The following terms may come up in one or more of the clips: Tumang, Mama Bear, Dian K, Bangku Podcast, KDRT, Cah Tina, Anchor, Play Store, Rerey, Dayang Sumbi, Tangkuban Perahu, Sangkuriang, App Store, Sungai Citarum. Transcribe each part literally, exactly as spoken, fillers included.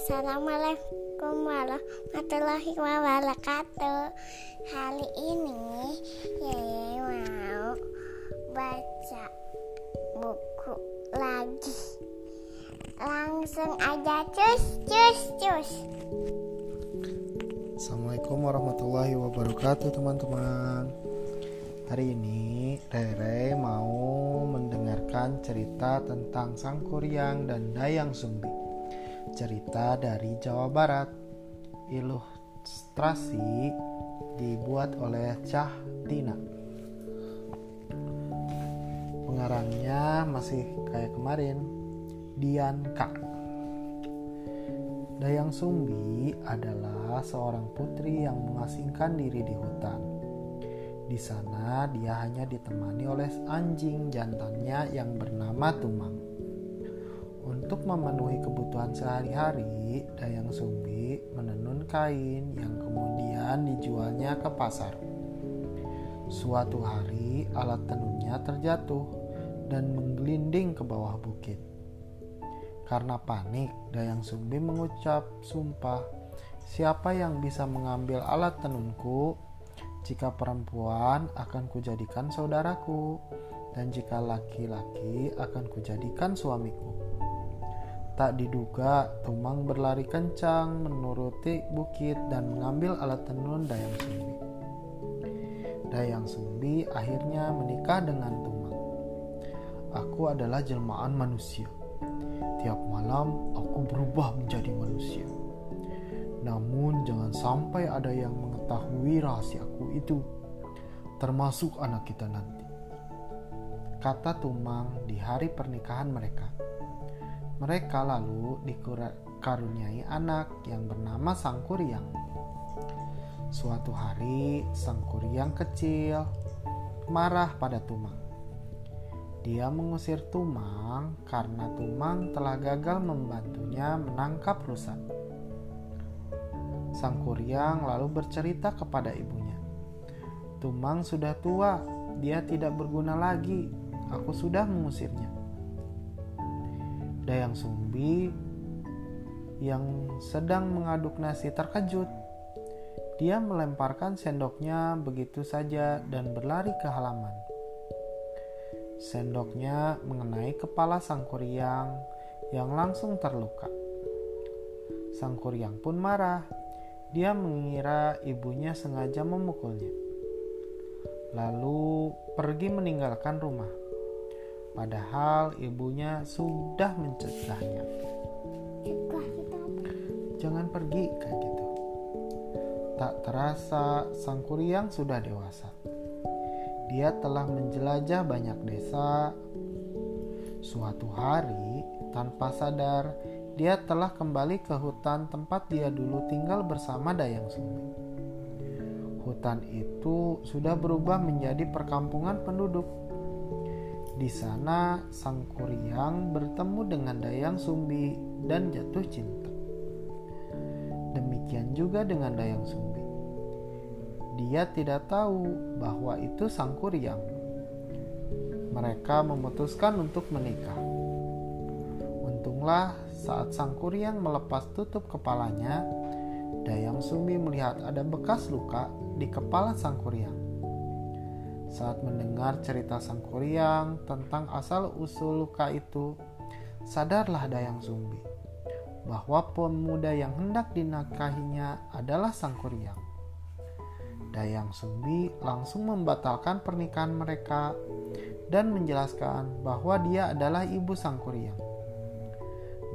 Assalamualaikum warahmatullahi wabarakatuh. Hari ini Yeye mau baca buku lagi. Langsung aja cus cus cus. Assalamualaikum warahmatullahi wabarakatuh teman-teman. Hari ini Rere mau mendengarkan cerita tentang Sangkuriang dan Dayang Sumbi. Cerita dari Jawa Barat. Ilustrasi dibuat oleh Cah Tina. Pengarangnya masih kayak kemarin, Dian K. Dayang Sumbi adalah seorang putri yang mengasingkan diri di hutan. Di sana dia hanya ditemani oleh anjing jantannya yang bernama Tumang. Untuk memenuhi kebutuhan sehari-hari, Dayang Sumbi menenun kain yang kemudian dijualnya ke pasar. Suatu hari alat tenunnya terjatuh dan menggelinding ke bawah bukit. Karena panik, Dayang Sumbi mengucap sumpah, "Siapa yang bisa mengambil alat tenunku? Jika perempuan akan kujadikan saudaraku, dan jika laki-laki akan kujadikan suamiku." Tak diduga, Tumang berlari kencang menuruti bukit dan mengambil alat tenun Dayang Sumbi. Dayang Sumbi akhirnya menikah dengan Tumang. "Aku adalah jelmaan manusia. Tiap malam aku berubah menjadi manusia. Namun jangan sampai ada yang mengetahui rahasiaku itu, termasuk anak kita nanti," kata Tumang di hari pernikahan mereka. Mereka lalu dikaruniai anak yang bernama Sangkuriang. Suatu hari, Sangkuriang kecil marah pada Tumang. Dia mengusir Tumang karena Tumang telah gagal membantunya menangkap rusa. Sangkuriang lalu bercerita kepada ibunya, "Tumang sudah tua, dia tidak berguna lagi, aku sudah mengusirnya." Dayang Sumbi yang sedang mengaduk nasi terkejut. Dia melemparkan sendoknya begitu saja dan berlari ke halaman. Sendoknya mengenai kepala Sangkuriang yang langsung terluka. Sangkuriang pun marah. Dia mengira ibunya sengaja memukulnya, lalu pergi meninggalkan rumah. Padahal ibunya sudah mencegahnya. "Jangan pergi kayak gitu." Tak terasa, Sangkuriang sudah dewasa. Dia telah menjelajah banyak desa. Suatu hari, tanpa sadar, dia telah kembali ke hutan tempat dia dulu tinggal bersama Dayang Sumbi. Hutan itu sudah berubah menjadi perkampungan penduduk. Di sana, Sangkuriang bertemu dengan Dayang Sumbi dan jatuh cinta. Demikian juga dengan Dayang Sumbi. Dia tidak tahu bahwa itu Sangkuriang. Mereka memutuskan untuk menikah. Untunglah, saat Sangkuriang melepas tutup kepalanya, Dayang Sumbi melihat ada bekas luka di kepala Sangkuriang. Saat mendengar cerita Sangkuriang tentang asal-usul luka itu, sadarlah Dayang Sumbi bahwa pemuda yang hendak dinikahinya adalah Sangkuriang. Dayang Sumbi langsung membatalkan pernikahan mereka dan menjelaskan bahwa dia adalah ibu Sangkuriang.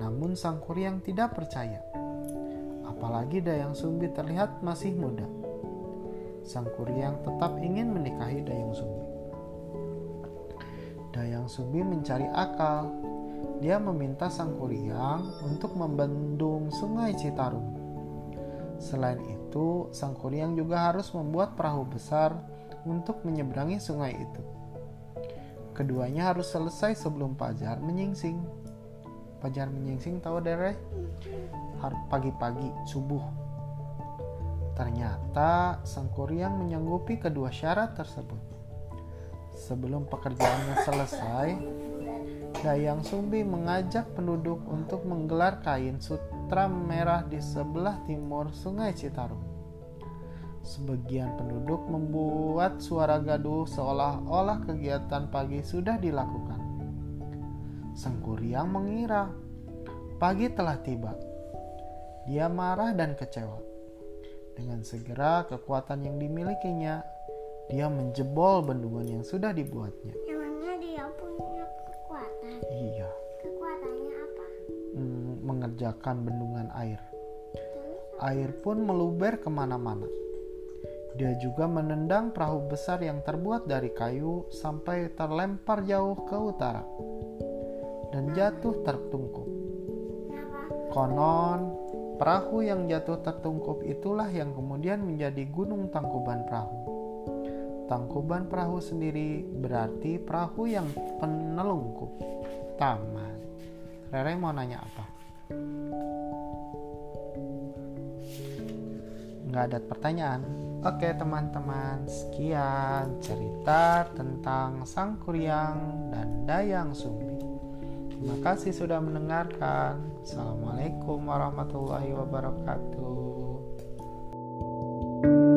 Namun Sangkuriang tidak percaya. Apalagi Dayang Sumbi terlihat masih muda. Sangkuriang tetap ingin menikahi Dayang Sumbi. Dayang Sumbi mencari akal. Dia meminta Sangkuriang untuk membendung Sungai Citarum. Selain itu, Sangkuriang juga harus membuat perahu besar untuk menyeberangi sungai itu. Keduanya harus selesai sebelum fajar menyingsing. Fajar menyingsing tahu dereh? Pagi-pagi subuh. Ternyata Sangkuriang menyanggupi kedua syarat tersebut. Sebelum pekerjaannya selesai, Dayang Sumbi mengajak penduduk untuk menggelar kain sutra Matra Merah di sebelah timur Sungai Citarum. Sebagian penduduk membuat suara gaduh seolah-olah kegiatan pagi sudah dilakukan. Sangkuriang mengira pagi telah tiba. Dia marah dan kecewa. Dengan segera kekuatan yang dimilikinya, dia menjebol bendungan yang sudah dibuatnya. Emangnya dia punya kekuatan? Iya. Kekuatannya apa? Hmm, mengerjakan bendungan air. Air pun meluber kemana-mana. Dia juga menendang perahu besar yang terbuat dari kayu sampai terlempar jauh ke utara dan jatuh tertungkup. Konon, perahu yang jatuh tertungkup itulah yang kemudian menjadi Gunung Tangkuban Perahu. Tangkuban Perahu sendiri berarti perahu yang penelungkup. Taman. Rere mau nanya apa? Nggak ada pertanyaan. Oke teman-teman, sekian cerita tentang Sangkuriang dan Dayang Sumbi. Terima kasih sudah mendengarkan. Assalamualaikum warahmatullahi wabarakatuh.